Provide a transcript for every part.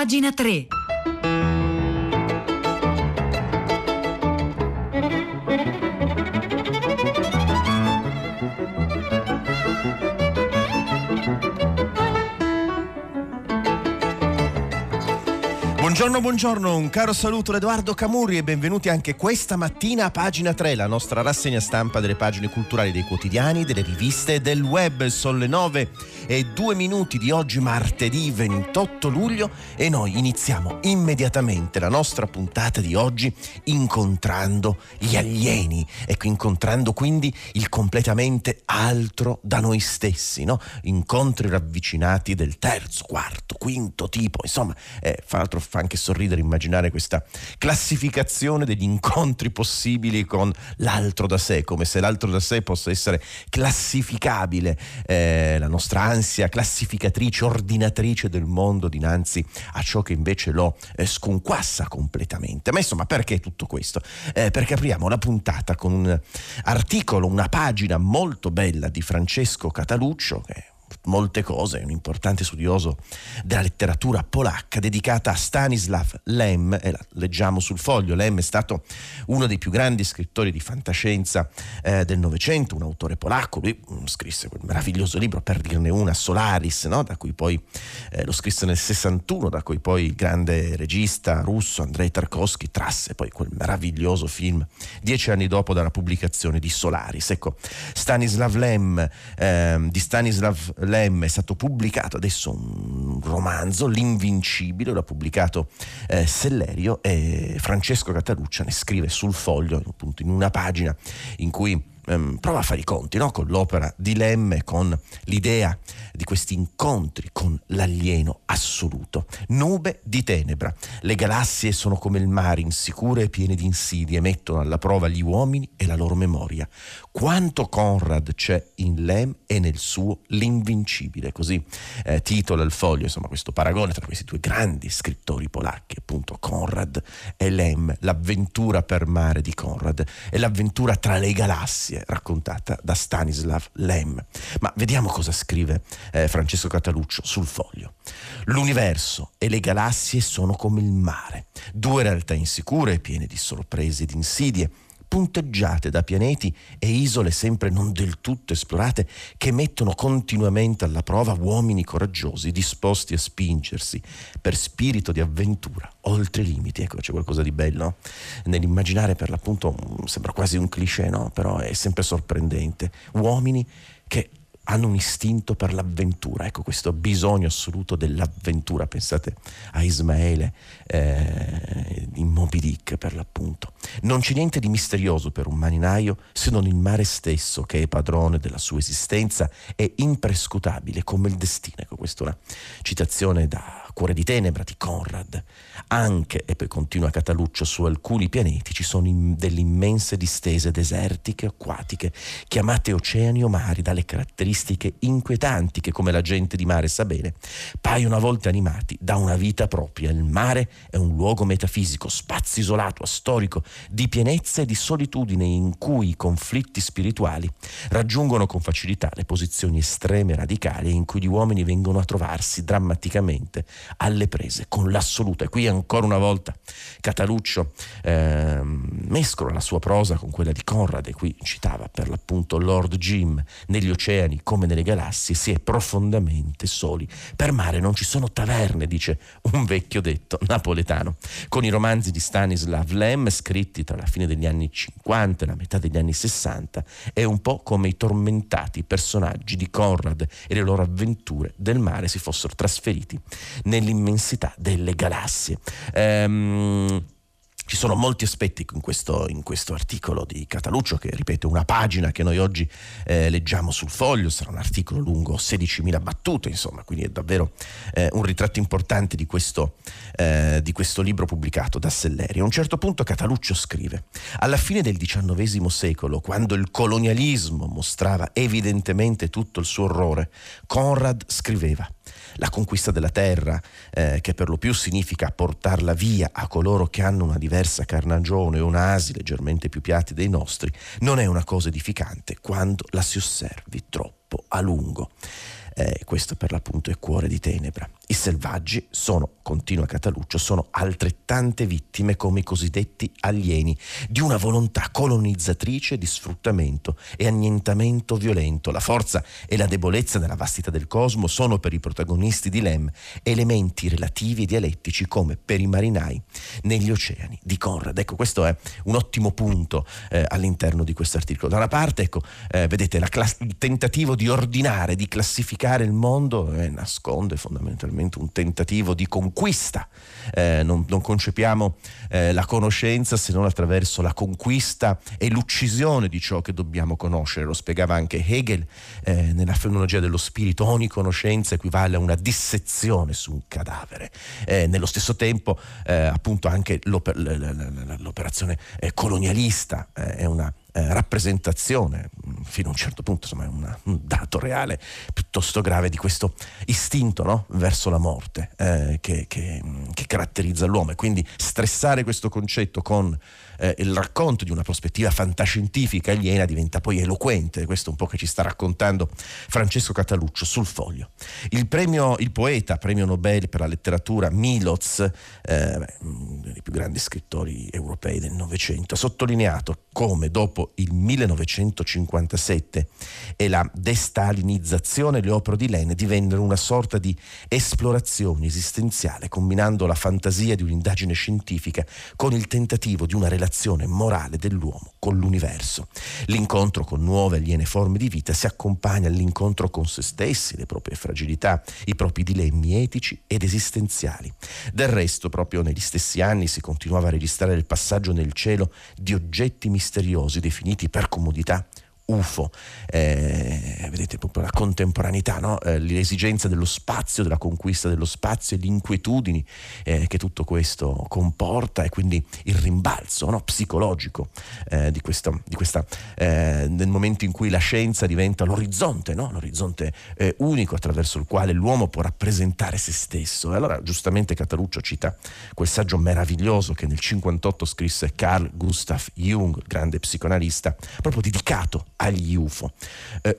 Pagina 3. Buongiorno, un caro saluto da Edoardo Camurri e benvenuti anche questa mattina a Pagina 3, la nostra rassegna stampa delle pagine culturali dei quotidiani, delle riviste e del web. Sono le 9:02 di oggi, martedì 28 luglio, e noi iniziamo immediatamente la nostra puntata di oggi incontrando gli alieni, ecco, incontrando quindi il completamente altro da noi stessi, no? Incontri ravvicinati del terzo, quarto, quinto tipo, insomma, fa anche sorridere immaginare questa classificazione degli incontri possibili con l'altro da sé, come se l'altro da sé possa essere classificabile, la nostra ansia classificatrice, ordinatrice del mondo dinanzi a ciò che invece lo sconquassa completamente. Ma insomma, perché tutto questo? Perché apriamo la puntata con un articolo, una pagina molto bella di Francesco Cataluccio, che molte cose, un importante studioso della letteratura polacca, dedicata a Stanisław Lem, e la leggiamo sul foglio. Lem è stato uno dei più grandi scrittori di fantascienza del Novecento, un autore polacco. Lui scrisse quel meraviglioso libro, per dirne una, Solaris, no? Da cui poi lo scrisse nel 61, da cui poi il grande regista russo Andrei Tarkovsky trasse poi quel meraviglioso film 10 anni dopo dalla pubblicazione di Solaris. Ecco, di Stanisław Lem è stato pubblicato adesso un romanzo, L'invincibile, l'ha pubblicato Sellerio, e Francesco Cataluccio ne scrive sul foglio, appunto, in una pagina in cui prova a fare i conti, no? Con l'opera di Lem, con l'idea di questi incontri con l'alieno assoluto. Nube di tenebra. Le galassie sono come il mare, insicure e piene di insidie, mettono alla prova gli uomini e la loro memoria. Quanto Conrad c'è in Lem e nel suo L'invincibile, così titola il foglio, insomma, questo paragone tra questi due grandi scrittori polacchi, appunto Conrad e Lem, l'avventura per mare di Conrad e l'avventura tra le galassie raccontata da Stanisław Lem. Ma vediamo cosa scrive Francesco Cataluccio sul foglio. L'universo e le galassie sono come il mare, due realtà insicure, piene di sorprese ed insidie, punteggiate da pianeti e isole sempre non del tutto esplorate, che mettono continuamente alla prova uomini coraggiosi disposti a spingersi per spirito di avventura oltre i limiti. Ecco, c'è qualcosa di bello, no? Nell'immaginare, per l'appunto, sembra quasi un cliché, no? Però è sempre sorprendente. Uomini che hanno un istinto per l'avventura, ecco, questo bisogno assoluto dell'avventura. Pensate a Ismaele in Moby Dick, per l'appunto. Non c'è niente di misterioso per un marinaio se non il mare stesso, che è padrone della sua esistenza e imprescrutabile come il destino. Ecco, questa è una citazione da Cuore di tenebra di Conrad. Anche, e poi continua Cataluccio, su alcuni pianeti ci sono delle immense distese desertiche, acquatiche, chiamate oceani o mari, dalle caratteristiche inquietanti che, come la gente di mare sa bene, paiono a volte animati da una vita propria. Il mare è un luogo metafisico, spazio isolato, astorico, di pienezza e di solitudine, in cui i conflitti spirituali raggiungono con facilità le posizioni estreme e radicali, in cui gli uomini vengono a trovarsi drammaticamente alle prese con l'assoluto. E qui ancora una volta Cataluccio mescola la sua prosa con quella di Conrad, e qui citava per l'appunto Lord Jim. Negli oceani come nelle galassie si è profondamente soli, per mare non ci sono taverne, dice un vecchio detto napoletano. Con i romanzi di Stanisław Lem, scritti tra la fine degli anni 50 e la metà degli anni 60, è un po' come i tormentati personaggi di Conrad e le loro avventure del mare si fossero trasferiti nell'immensità delle galassie. Ci sono molti aspetti in questo articolo di Cataluccio, che, ripeto, una pagina che noi oggi leggiamo sul foglio. Sarà un articolo lungo 16.000 battute, insomma, quindi è davvero un ritratto importante di questo libro pubblicato da Sellerio. A un certo punto Cataluccio scrive: alla fine del XIX secolo, quando il colonialismo mostrava evidentemente tutto il suo orrore, Conrad scriveva: la conquista della terra, che per lo più significa portarla via a coloro che hanno una diversa carnagione o nasi leggermente più piatti dei nostri, non è una cosa edificante quando la si osservi troppo a lungo. Questo per l'appunto è Cuore di tenebra. I selvaggi sono, continua Cataluccio, sono altrettante vittime come i cosiddetti alieni di una volontà colonizzatrice di sfruttamento e annientamento violento. La forza e la debolezza nella vastità del cosmo sono per i protagonisti di Lem elementi relativi e dialettici come per i marinai negli oceani di Conrad. Ecco, questo è un ottimo punto all'interno di questo articolo. Da una parte, ecco, vedete il tentativo di ordinare, di classificare il mondo nasconde fondamentalmente un tentativo di conquista. Non concepiamo la conoscenza se non attraverso la conquista e l'uccisione di ciò che dobbiamo conoscere. Lo spiegava anche Hegel nella fenomenologia dello spirito. Ogni conoscenza equivale a una dissezione su un cadavere. Nello stesso tempo appunto anche l'operazione colonialista è una rappresentazione fino a un certo punto, insomma, è un dato reale piuttosto grave di questo istinto, no? verso la morte che caratterizza l'uomo, e quindi stressare questo concetto con il racconto di una prospettiva fantascientifica aliena diventa poi eloquente. Questo è un po' che ci sta raccontando Francesco Cataluccio sul Foglio. Il poeta premio Nobel per la letteratura Miloš, uno dei più grandi scrittori europei del Novecento, ha sottolineato come dopo il 1957 e la destalinizzazione le opere di Lem divennero una sorta di esplorazione esistenziale, combinando la fantasia di un'indagine scientifica con il tentativo di una relazione morale dell'uomo con l'universo. L'incontro con nuove aliene forme di vita si accompagna all'incontro con se stessi, le proprie fragilità, i propri dilemmi etici ed esistenziali. Del resto, proprio negli stessi anni si continuava a registrare il passaggio nel cielo di oggetti misteriosi definiti per comodità UFO. Vedete proprio la contemporaneità, no? L'esigenza dello spazio, della conquista dello spazio e l'inquietudini che tutto questo comporta, e quindi il rimbalzo, no? psicologico di questa nel momento in cui la scienza diventa l'orizzonte, no? l'orizzonte unico attraverso il quale l'uomo può rappresentare se stesso. E allora giustamente Cataluccio cita quel saggio meraviglioso che nel 1958 scrisse Carl Gustav Jung, grande psicoanalista, proprio dedicato agli UFO.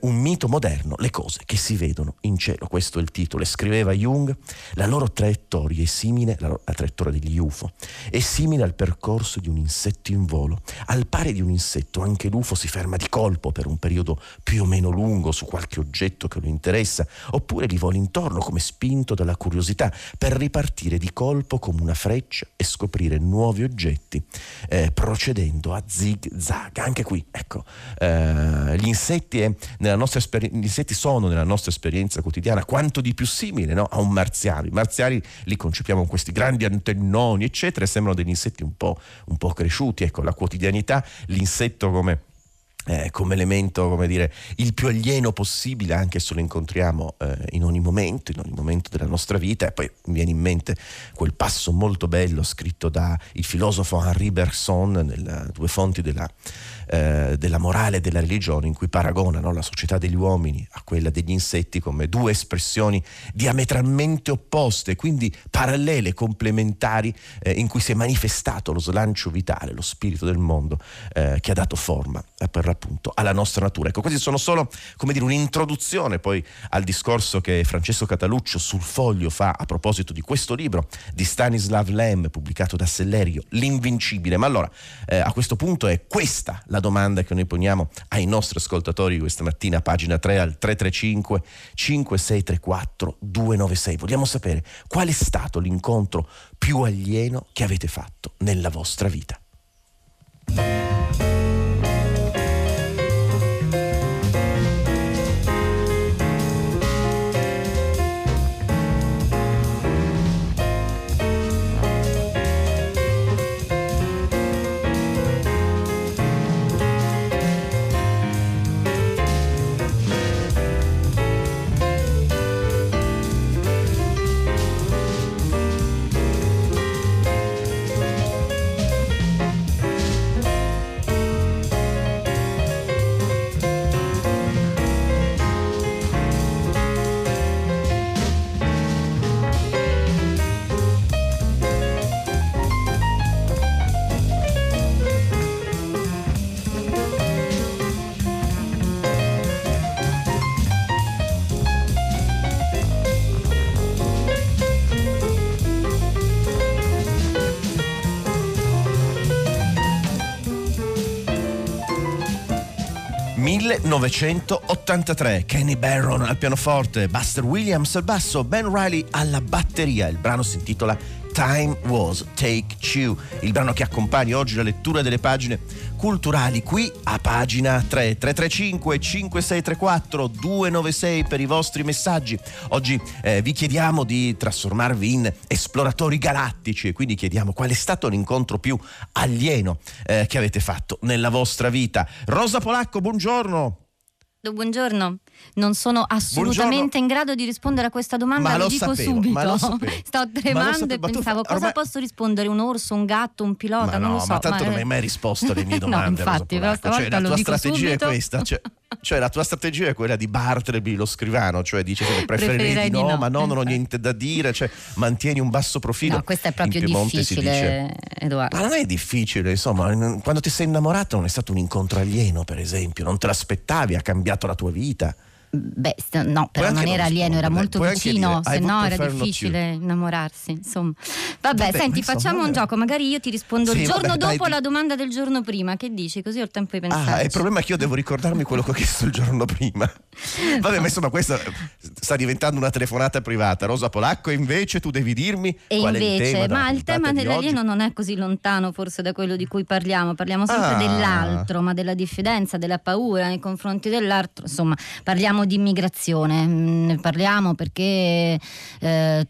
Un mito moderno, le cose che si vedono in cielo, questo è il titolo. E scriveva Jung: la loro traiettoria è simile, la traiettoria degli UFO è simile al percorso di un insetto in volo. Al pari di un insetto, anche l'UFO si ferma di colpo per un periodo più o meno lungo su qualche oggetto che lo interessa, oppure gli vola intorno come spinto dalla curiosità, per ripartire di colpo come una freccia e scoprire nuovi oggetti procedendo a zig zag. Anche qui, ecco, gli insetti sono nella nostra esperienza quotidiana quanto di più simile, no? a un marziano. I marziani li concepiamo con questi grandi antennoni eccetera, e sembrano degli insetti un po' cresciuti. Ecco, la quotidianità, l'insetto come elemento, come dire, il più alieno possibile, anche se lo incontriamo in ogni momento della nostra vita. E poi mi viene in mente quel passo molto bello scritto da il filosofo Henri Bergson nel Due fonti della morale e della religione, in cui paragona, no, la società degli uomini a quella degli insetti come due espressioni diametralmente opposte, quindi parallele, complementari, in cui si è manifestato lo slancio vitale, lo spirito del mondo che ha dato forma per appunto alla nostra natura. Ecco, questi sono solo, come dire, un'introduzione poi al discorso che Francesco Cataluccio sul Foglio fa a proposito di questo libro di Stanisław Lem pubblicato da Sellerio, L'invincibile. Ma allora a questo punto è questa la domanda che noi poniamo ai nostri ascoltatori questa mattina, pagina 3, al 335 5634 296. Vogliamo sapere qual è stato l'incontro più alieno che avete fatto nella vostra vita. 1983, Kenny Barron al pianoforte, Buster Williams al basso, Ben Riley alla batteria. Il brano si intitola Time Was Take Two, il brano che accompagna oggi la lettura delle pagine culturali qui a pagina 3. 335 5634 296 per i vostri messaggi. Oggi vi chiediamo di trasformarvi in esploratori galattici e quindi chiediamo qual è stato l'incontro più alieno che avete fatto nella vostra vita. Rosa Polacco, buongiorno. Buongiorno, non sono assolutamente in grado di rispondere a questa domanda, ma lo dico sapevo, subito. Ma lo sto tremando e pensavo cosa posso rispondere? Un orso, un gatto, un pilota? Non lo so. Ma tanto non hai mai risposto alle mie domande. No, infatti, cioè, la tua strategia subito è questa. Cioè la tua strategia è quella di Bartleby lo scrivano, cioè dice che preferirei di no, ma no, non ho niente da dire, cioè mantieni un basso profilo. No, questo è proprio difficile, Edoardo. Ma non è difficile, insomma, quando ti sei innamorato non è stato un incontro alieno, per esempio, non te l'aspettavi, ha cambiato la tua vita. Beh, no, però non era alieno, era molto vicino, se no era difficile innamorarsi, insomma. Vabbè, senti, facciamo un gioco, magari io ti rispondo il giorno dopo la domanda del giorno prima, che dici? Così ho il tempo di pensare. Ah, il problema è che io devo ricordarmi quello che ho chiesto il giorno prima. Vabbè, ma insomma, questa sta diventando una telefonata privata. Rosa Polacco, invece tu devi dirmi qual è il tema. Ma il tema dell'alieno non è così lontano forse da quello di cui parliamo sempre dell'altro, ma della diffidenza, della paura nei confronti dell'altro, insomma, parliamo di immigrazione, ne parliamo perché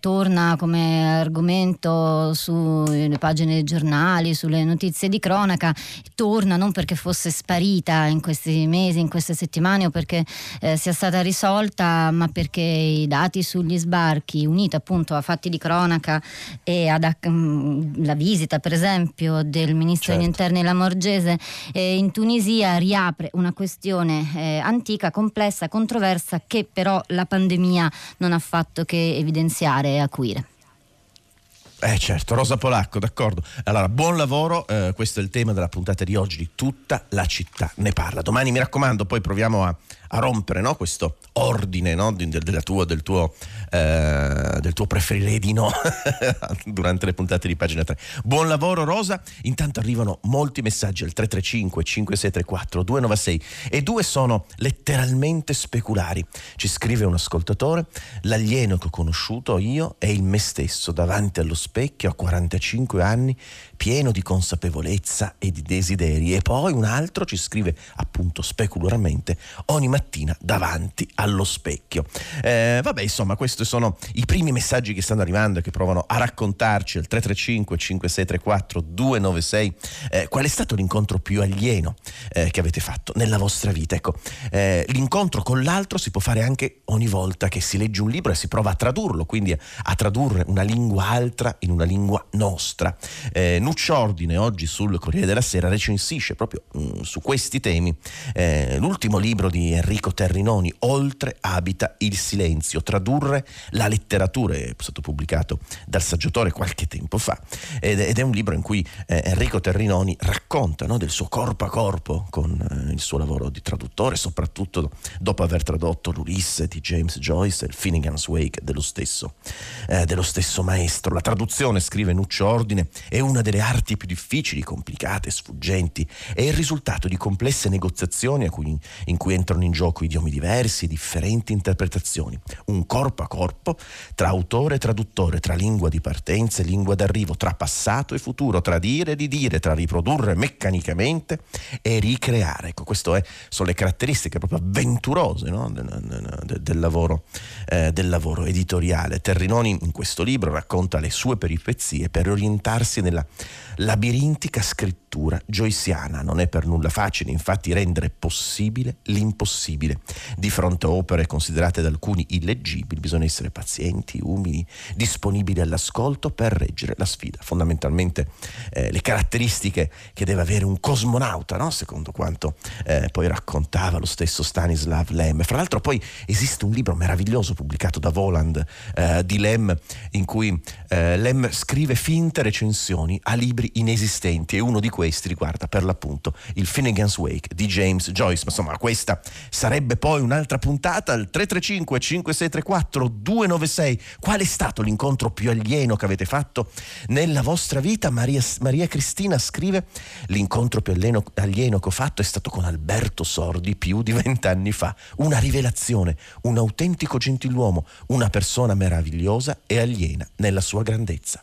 torna come argomento sulle pagine dei giornali, sulle notizie di cronaca, torna non perché fosse sparita in questi mesi, in queste settimane o perché sia stata risolta, ma perché i dati sugli sbarchi, uniti appunto a fatti di cronaca e alla visita per esempio del ministro degli interni Lamorgese in Tunisia, riapre una questione antica, complessa, controversa, che però la pandemia non ha fatto che evidenziare e acuire. Certo, Rosa Polacco, d'accordo. Allora, buon lavoro, questo è il tema della puntata di oggi, di Tutta la città ne parla. Domani, mi raccomando, poi proviamo a rompere, no, questo ordine, no, del tuo preferire di no durante le puntate di pagina 3. Buon lavoro, Rosa. Intanto arrivano molti messaggi al 335 5634 296 e due sono letteralmente speculari. Ci scrive un ascoltatore: l'alieno che ho conosciuto io è il me stesso davanti allo specchio a 45 anni, pieno di consapevolezza e di desideri. E poi un altro ci scrive, appunto specularmente, ogni mattina davanti allo specchio. Vabbè, insomma, questi sono i primi messaggi che stanno arrivando e che provano a raccontarci al 335 5634 296 qual è stato l'incontro più alieno che avete fatto nella vostra vita. Ecco, l'incontro con l'altro si può fare anche ogni volta che si legge un libro e si prova a tradurlo, quindi a tradurre una lingua altra in una lingua nostra. Nuccio Ordine oggi sul Corriere della Sera recensisce proprio su questi temi l'ultimo libro di Enrico Terrinoni, Oltre abita il silenzio, tradurre la letteratura, è stato pubblicato dal Saggiatore qualche tempo fa ed è un libro in cui Enrico Terrinoni racconta, no, del suo corpo a corpo con il suo lavoro di traduttore, soprattutto dopo aver tradotto l'Ulisse di James Joyce e il Finnegan's Wake dello stesso maestro. La traduzione, scrive Nuccio Ordine, è una delle arti più difficili, complicate, sfuggenti, è il risultato di complesse negoziazioni in cui entrano in gioco idiomi diversi e differenti interpretazioni, un corpo a corpo tra autore e traduttore, tra lingua di partenza e lingua d'arrivo, tra passato e futuro, tra dire e ridire, tra riprodurre meccanicamente e ricreare. Ecco, queste sono le caratteristiche proprio avventurose, no, del lavoro editoriale. Terrinoni in questo libro racconta le sue peripezie per orientarsi nella labirintica scrittura joyciana. Non è per nulla facile, infatti, rendere possibile l'impossibile. Di fronte a opere considerate da alcuni illeggibili bisogna essere pazienti, umili, disponibili all'ascolto per reggere la sfida. Fondamentalmente le caratteristiche che deve avere un cosmonauta, no? Secondo quanto poi raccontava lo stesso Stanisław Lem. Fra l'altro poi esiste un libro meraviglioso pubblicato da Voland di Lem, in cui Lem scrive finte recensioni a libri inesistenti, e uno di questi questi riguarda per l'appunto il Finnegan's Wake di James Joyce. Ma insomma, questa sarebbe poi un'altra puntata. Al 335 5634 296, qual è stato l'incontro più alieno che avete fatto nella vostra vita? Maria Cristina scrive: l'incontro più alieno che ho fatto è stato con Alberto Sordi più di 20 anni fa, una rivelazione, un autentico gentiluomo, una persona meravigliosa e aliena nella sua grandezza.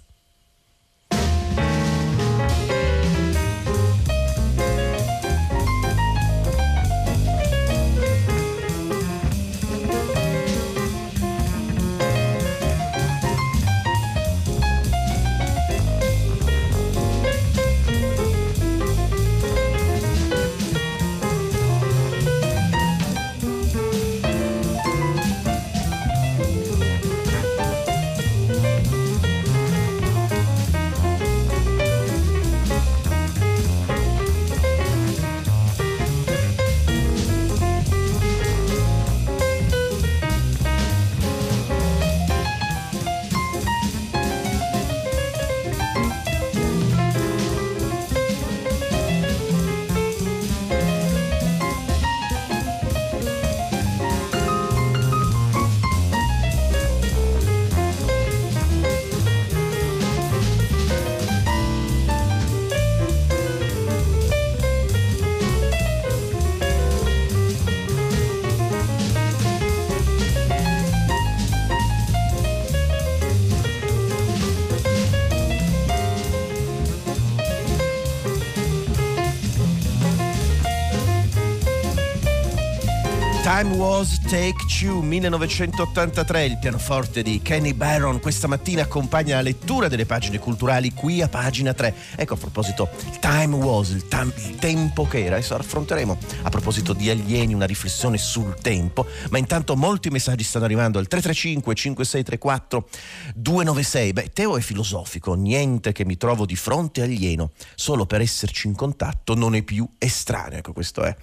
Time Was Take Two, 1983, il pianoforte di Kenny Barron questa mattina accompagna la lettura delle pagine culturali qui a Pagina 3. Ecco, a proposito, Time Was, il tempo che era, adesso affronteremo a proposito di alieni una riflessione sul tempo, ma intanto molti messaggi stanno arrivando al 335 5634 296. Beh, Teo è filosofico: niente che mi trovo di fronte alieno, solo per esserci in contatto non è più estraneo. Ecco, questo è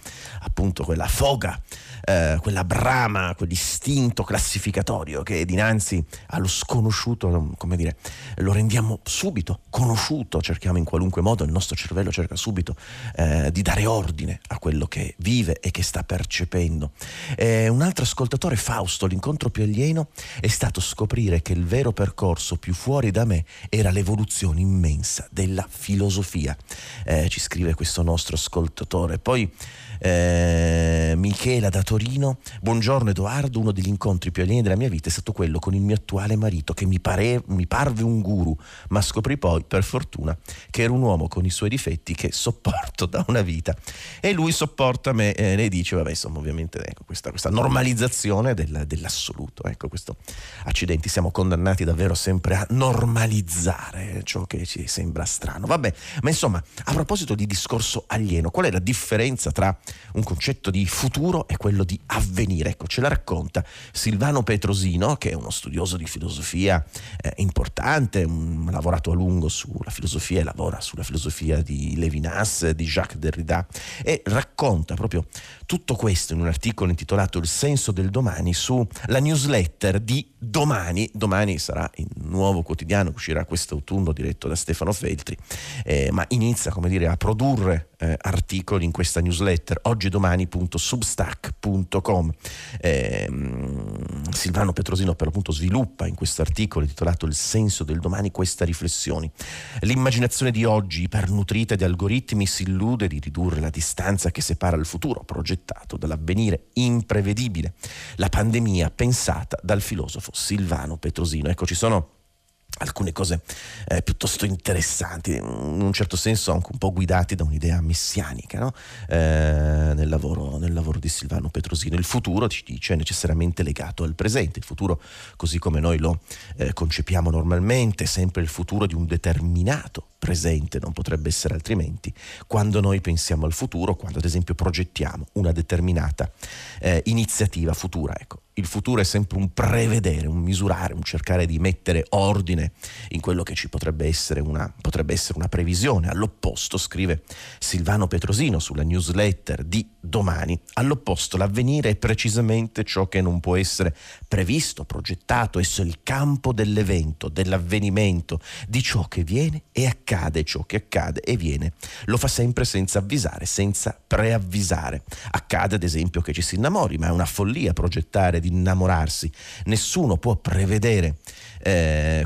appunto quella foga, quella brama, quell'istinto classificatorio che dinanzi allo sconosciuto, come dire, lo rendiamo subito conosciuto, cerchiamo in qualunque modo, il nostro cervello cerca subito di dare ordine a quello che vive e che sta percependo. Un altro ascoltatore, Fausto: l'incontro più alieno è stato scoprire che il vero percorso più fuori da me era l'evoluzione immensa della filosofia, ci scrive questo nostro ascoltatore. Poi Michela da Torino: buongiorno Edoardo, uno degli incontri più alieni della mia vita è stato quello con il mio attuale marito, che mi parve un guru, ma scoprì poi per fortuna che era un uomo con i suoi difetti che sopporto da una vita e lui sopporta me, ne dice vabbè, insomma, ovviamente, ecco, questa normalizzazione dell'assoluto. Ecco, questo accidenti, siamo condannati davvero sempre a normalizzare ciò che ci sembra strano. Vabbè, ma insomma, a proposito di discorso alieno, qual è la differenza tra un concetto di futuro e quello di avvenire? Ecco, ce la racconta Silvano Petrosino, che è uno studioso di filosofia importante, ha lavorato a lungo sulla filosofia e lavora sulla filosofia di Levinas, di Jacques Derrida, e racconta proprio tutto questo in un articolo intitolato Il senso del domani sulla newsletter di Domani. Domani sarà il nuovo quotidiano, uscirà quest'autunno, diretto da Stefano Feltri, ma inizia, come dire, a produrre articoli in questa newsletter oggidomani.substack.com. Silvano Petrosino per l'appunto sviluppa in questo articolo intitolato Il senso del domani questa riflessione: l'immaginazione di oggi, ipernutrita di algoritmi, si illude di ridurre la distanza che separa il futuro progettato dall'avvenire imprevedibile, la pandemia pensata dal filosofo Silvano Petrosino. Ecco, ci sono alcune cose piuttosto interessanti, in un certo senso anche un po' guidati da un'idea messianica, no? Nel lavoro di Silvano Petrosino il futuro, ci dice, è necessariamente legato al presente. Il futuro, così come noi lo concepiamo normalmente, è sempre il futuro di un determinato presente, non potrebbe essere altrimenti. Quando noi pensiamo al futuro, quando ad esempio progettiamo una determinata iniziativa futura, ecco, il futuro è sempre un prevedere, un misurare, un cercare di mettere ordine in quello che ci potrebbe essere una previsione. All'opposto, scrive Silvano Petrosino sulla newsletter di domani, all'opposto l'avvenire è precisamente ciò che non può essere previsto, progettato. Esso è il campo dell'evento, dell'avvenimento, di ciò che viene e accade. Ciò che accade e viene lo fa sempre senza avvisare, senza preavvisare. Accade ad esempio che ci si innamori, ma è una follia progettare di innamorarsi. Nessuno può prevedere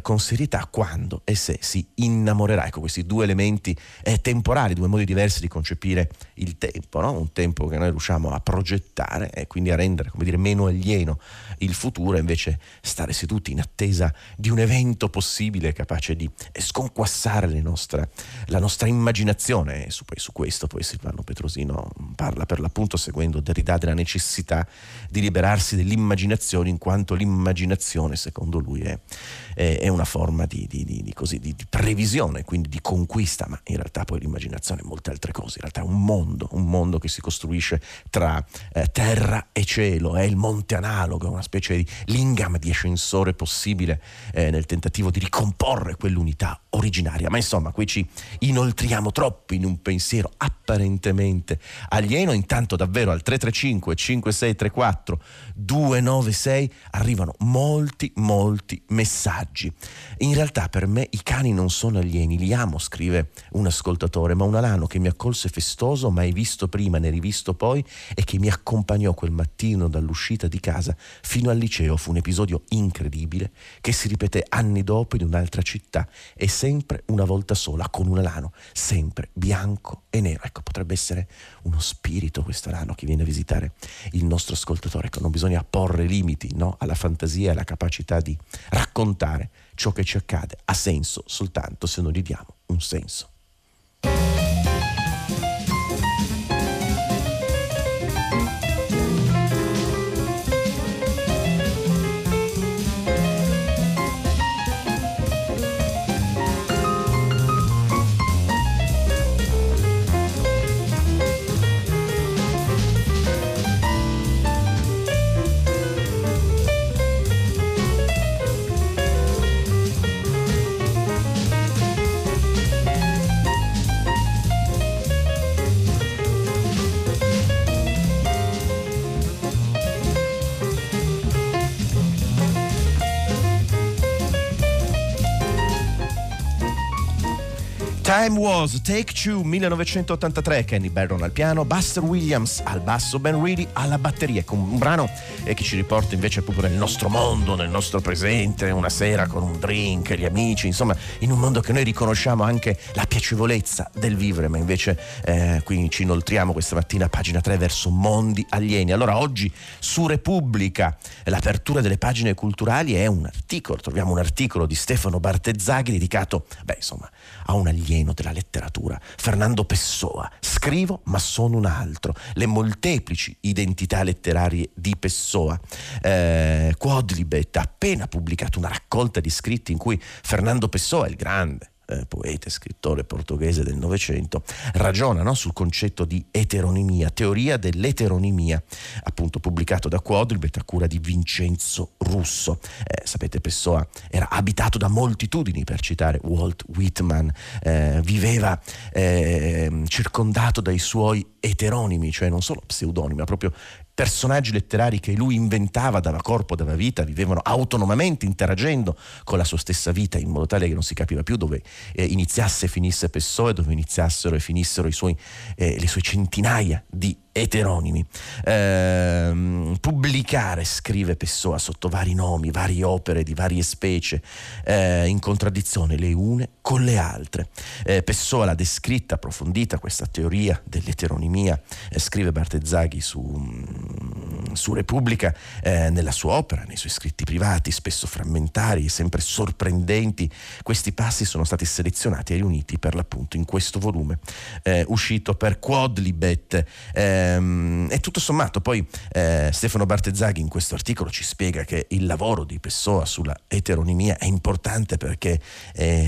con serietà quando e se si innamorerà. Ecco, questi due elementi temporali, due modi diversi di concepire il tempo, no? Un tempo che noi riusciamo a progettare e quindi a rendere, come dire, meno alieno il futuro, invece stare seduti in attesa di un evento possibile capace di sconquassare la nostra immaginazione. E su questo poi Silvano Petrosino parla, per l'appunto seguendo Derrida, della necessità di liberarsi dell'immaginazione, in quanto l'immaginazione, secondo lui, è una forma di previsione, quindi di conquista. Ma in realtà poi l'immaginazione è molte altre cose, in realtà è un mondo che si costruisce tra terra e cielo, è il monte analogo, una specie di lingam, di ascensore possibile nel tentativo di ricomporre quell'unità originaria. Ma insomma, qui ci inoltriamo troppo in un pensiero apparentemente alieno. Intanto davvero al 335 5634 296 arrivano molti messaggi. In realtà per me i cani non sono alieni, li amo, scrive un ascoltatore, ma un alano che mi accolse festoso, mai visto prima né rivisto poi, e che mi accompagnò quel mattino dall'uscita di casa fino al liceo, fu un episodio incredibile che si ripete anni dopo in un'altra città, e sempre una volta sola, con un alano sempre bianco e nero. Ecco, potrebbe essere uno spirito questo alano che viene a visitare il nostro ascoltatore. Ecco, non bisogna porre limiti, no, alla fantasia e alla capacità di raccontare ciò che ci accade. Ha senso soltanto se noi gli diamo un senso. Time Was, Take Two, 1983, Kenny Barron al piano, Buster Williams al basso, Ben Riley alla batteria, con un brano che ci riporta invece proprio nel nostro mondo, nel nostro presente, una sera con un drink, gli amici, insomma in un mondo che noi riconosciamo anche la piacevolezza del vivere, ma invece qui ci inoltriamo questa mattina a pagina 3 verso mondi alieni. Allora oggi su Repubblica l'apertura delle pagine culturali è un articolo, troviamo un articolo di Stefano Bartezzaghi dedicato, a un alieno della letteratura, Fernando Pessoa. Scrivo ma sono un altro, le molteplici identità letterarie di Pessoa. Quodlibet ha appena pubblicato una raccolta di scritti in cui Fernando Pessoa, il grande poeta e scrittore portoghese del Novecento, ragiona, no, sul concetto di eteronimia, teoria dell'eteronimia, appunto pubblicato da Quodlibet a cura di Vincenzo Russo. Sapete, Pessoa era abitato da moltitudini, per citare Walt Whitman, viveva circondato dai suoi eteronimi, cioè non solo pseudonimi, ma proprio personaggi letterari che lui inventava, dava corpo, dava vita, vivevano autonomamente, interagendo con la sua stessa vita, in modo tale che non si capiva più dove iniziasse e finisse Pessoa, e dove iniziassero e finissero le sue centinaia di eteronimi. Pubblicare, scrive Pessoa, sotto vari nomi, varie opere di varie specie, in contraddizione le une con le altre. Pessoa l'ha descritta, approfondita questa teoria dell'eteronimia, scrive Bartezzaghi su Repubblica, nella sua opera, nei suoi scritti privati, spesso frammentari e sempre sorprendenti. Questi passi sono stati selezionati e riuniti per l'appunto in questo volume uscito per Quodlibet. E tutto sommato poi Stefano Bartezzaghi in questo articolo ci spiega che il lavoro di Pessoa sulla eteronimia è importante perché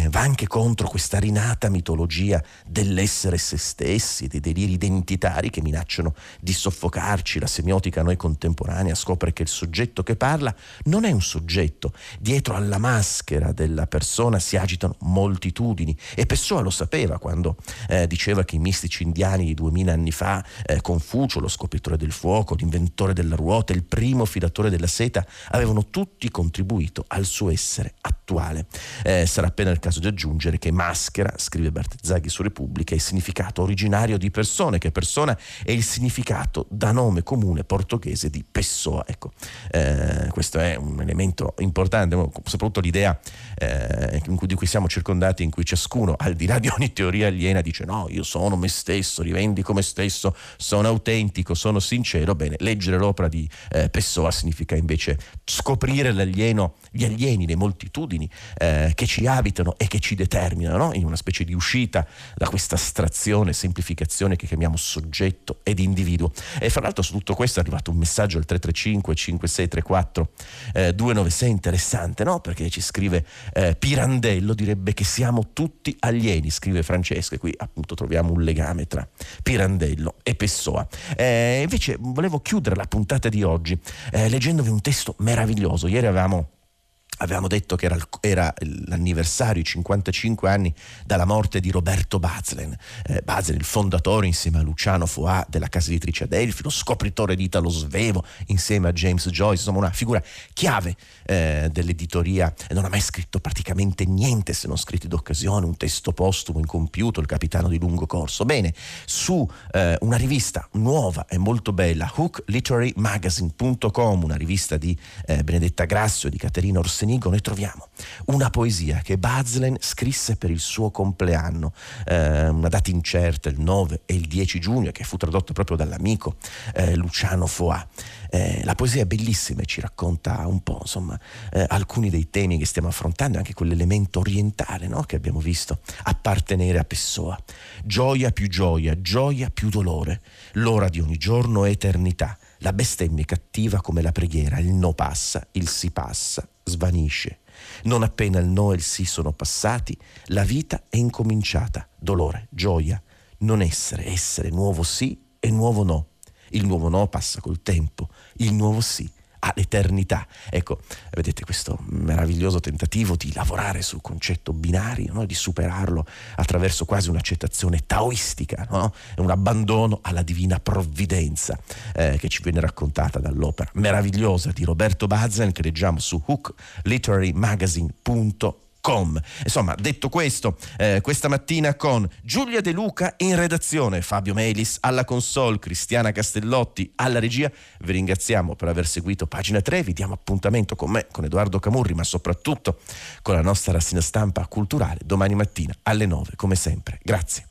va anche contro questa rinata mitologia dell'essere se stessi, dei deliri identitari che minacciano di soffocarci la semiotica a noi contemporanea scopre che il soggetto che parla non è un soggetto. Dietro alla maschera della persona si agitano moltitudini, e Pessoa lo sapeva quando diceva che i mistici indiani di 2000 anni fa, Confucio, lo scopritore del fuoco, l'inventore della ruota, il primo filatore della seta, avevano tutti contribuito al suo essere attuale. Sarà appena il caso di aggiungere che maschera, scrive Bartezzaghi su Repubblica, è il significato originario di persone, che persona è il significato da nome comune portoghese di Pessoa. Ecco, questo è un elemento importante, soprattutto l'idea di cui siamo circondati, in cui ciascuno, al di là di ogni teoria aliena, dice no, io sono me stesso, rivendico me stesso, sono autentico, sono sincero. Bene, leggere l'opera di Pessoa significa invece scoprire l'alieno, gli alieni, le moltitudini che ci abitano e che ci determinano, no? In una specie di uscita da questa astrazione, semplificazione che chiamiamo soggetto ed individuo. E fra l'altro su tutto questo è arrivato un messaggio al 335-5634 296 interessante, no? Perché ci scrive Pirandello, direbbe che siamo tutti alieni, scrive Francesco, e qui appunto troviamo un legame tra Pirandello e Pessoa. Invece volevo chiudere la puntata di oggi leggendovi un testo meraviglioso. Ieri avevamo detto che era l'anniversario, i 55 anni dalla morte di Roberto Bazlen. Bazlen, il fondatore insieme a Luciano Foà della casa editrice Adelphi, lo scopritore di Italo Svevo insieme a James Joyce, insomma una figura chiave dell'editoria. Non ha mai scritto praticamente niente se non scritti d'occasione, un testo postumo incompiuto, Il capitano di lungo corso. Bene, su una rivista nuova e molto bella, Hook Literary Magazine.com, una rivista di Benedetta Grassio e di Caterina Orsi, noi troviamo una poesia che Bazlen scrisse per il suo compleanno, una data incerta, il 9 e il 10 giugno, che fu tradotto proprio dall'amico Luciano Foà. La poesia è bellissima e ci racconta un po', insomma, alcuni dei temi che stiamo affrontando, anche quell'elemento orientale, no? Che abbiamo visto appartenere a Pessoa. Gioia più gioia, gioia più dolore, l'ora di ogni giorno è eternità, la bestemmia è cattiva come la preghiera, il no passa, il si passa, svanisce. Non appena il no e il sì sono passati, la vita è incominciata. Dolore, gioia, non essere, essere, nuovo sì e nuovo no. Il nuovo no passa col tempo, il nuovo sì all'eternità. Ecco, vedete questo meraviglioso tentativo di lavorare sul concetto binario, no? Di superarlo attraverso quasi un'accettazione taoistica, no? Un abbandono alla divina provvidenza che ci viene raccontata dall'opera meravigliosa di Roberto Bazlen, che leggiamo su hookliterarymagazine.com. Insomma, detto questo, questa mattina con Giulia De Luca in redazione, Fabio Melis alla console, Cristiana Castellotti alla regia, vi ringraziamo per aver seguito Pagina 3, vi diamo appuntamento con me, con Edoardo Camurri, ma soprattutto con la nostra rassegna stampa culturale domani mattina alle 9 come sempre. Grazie.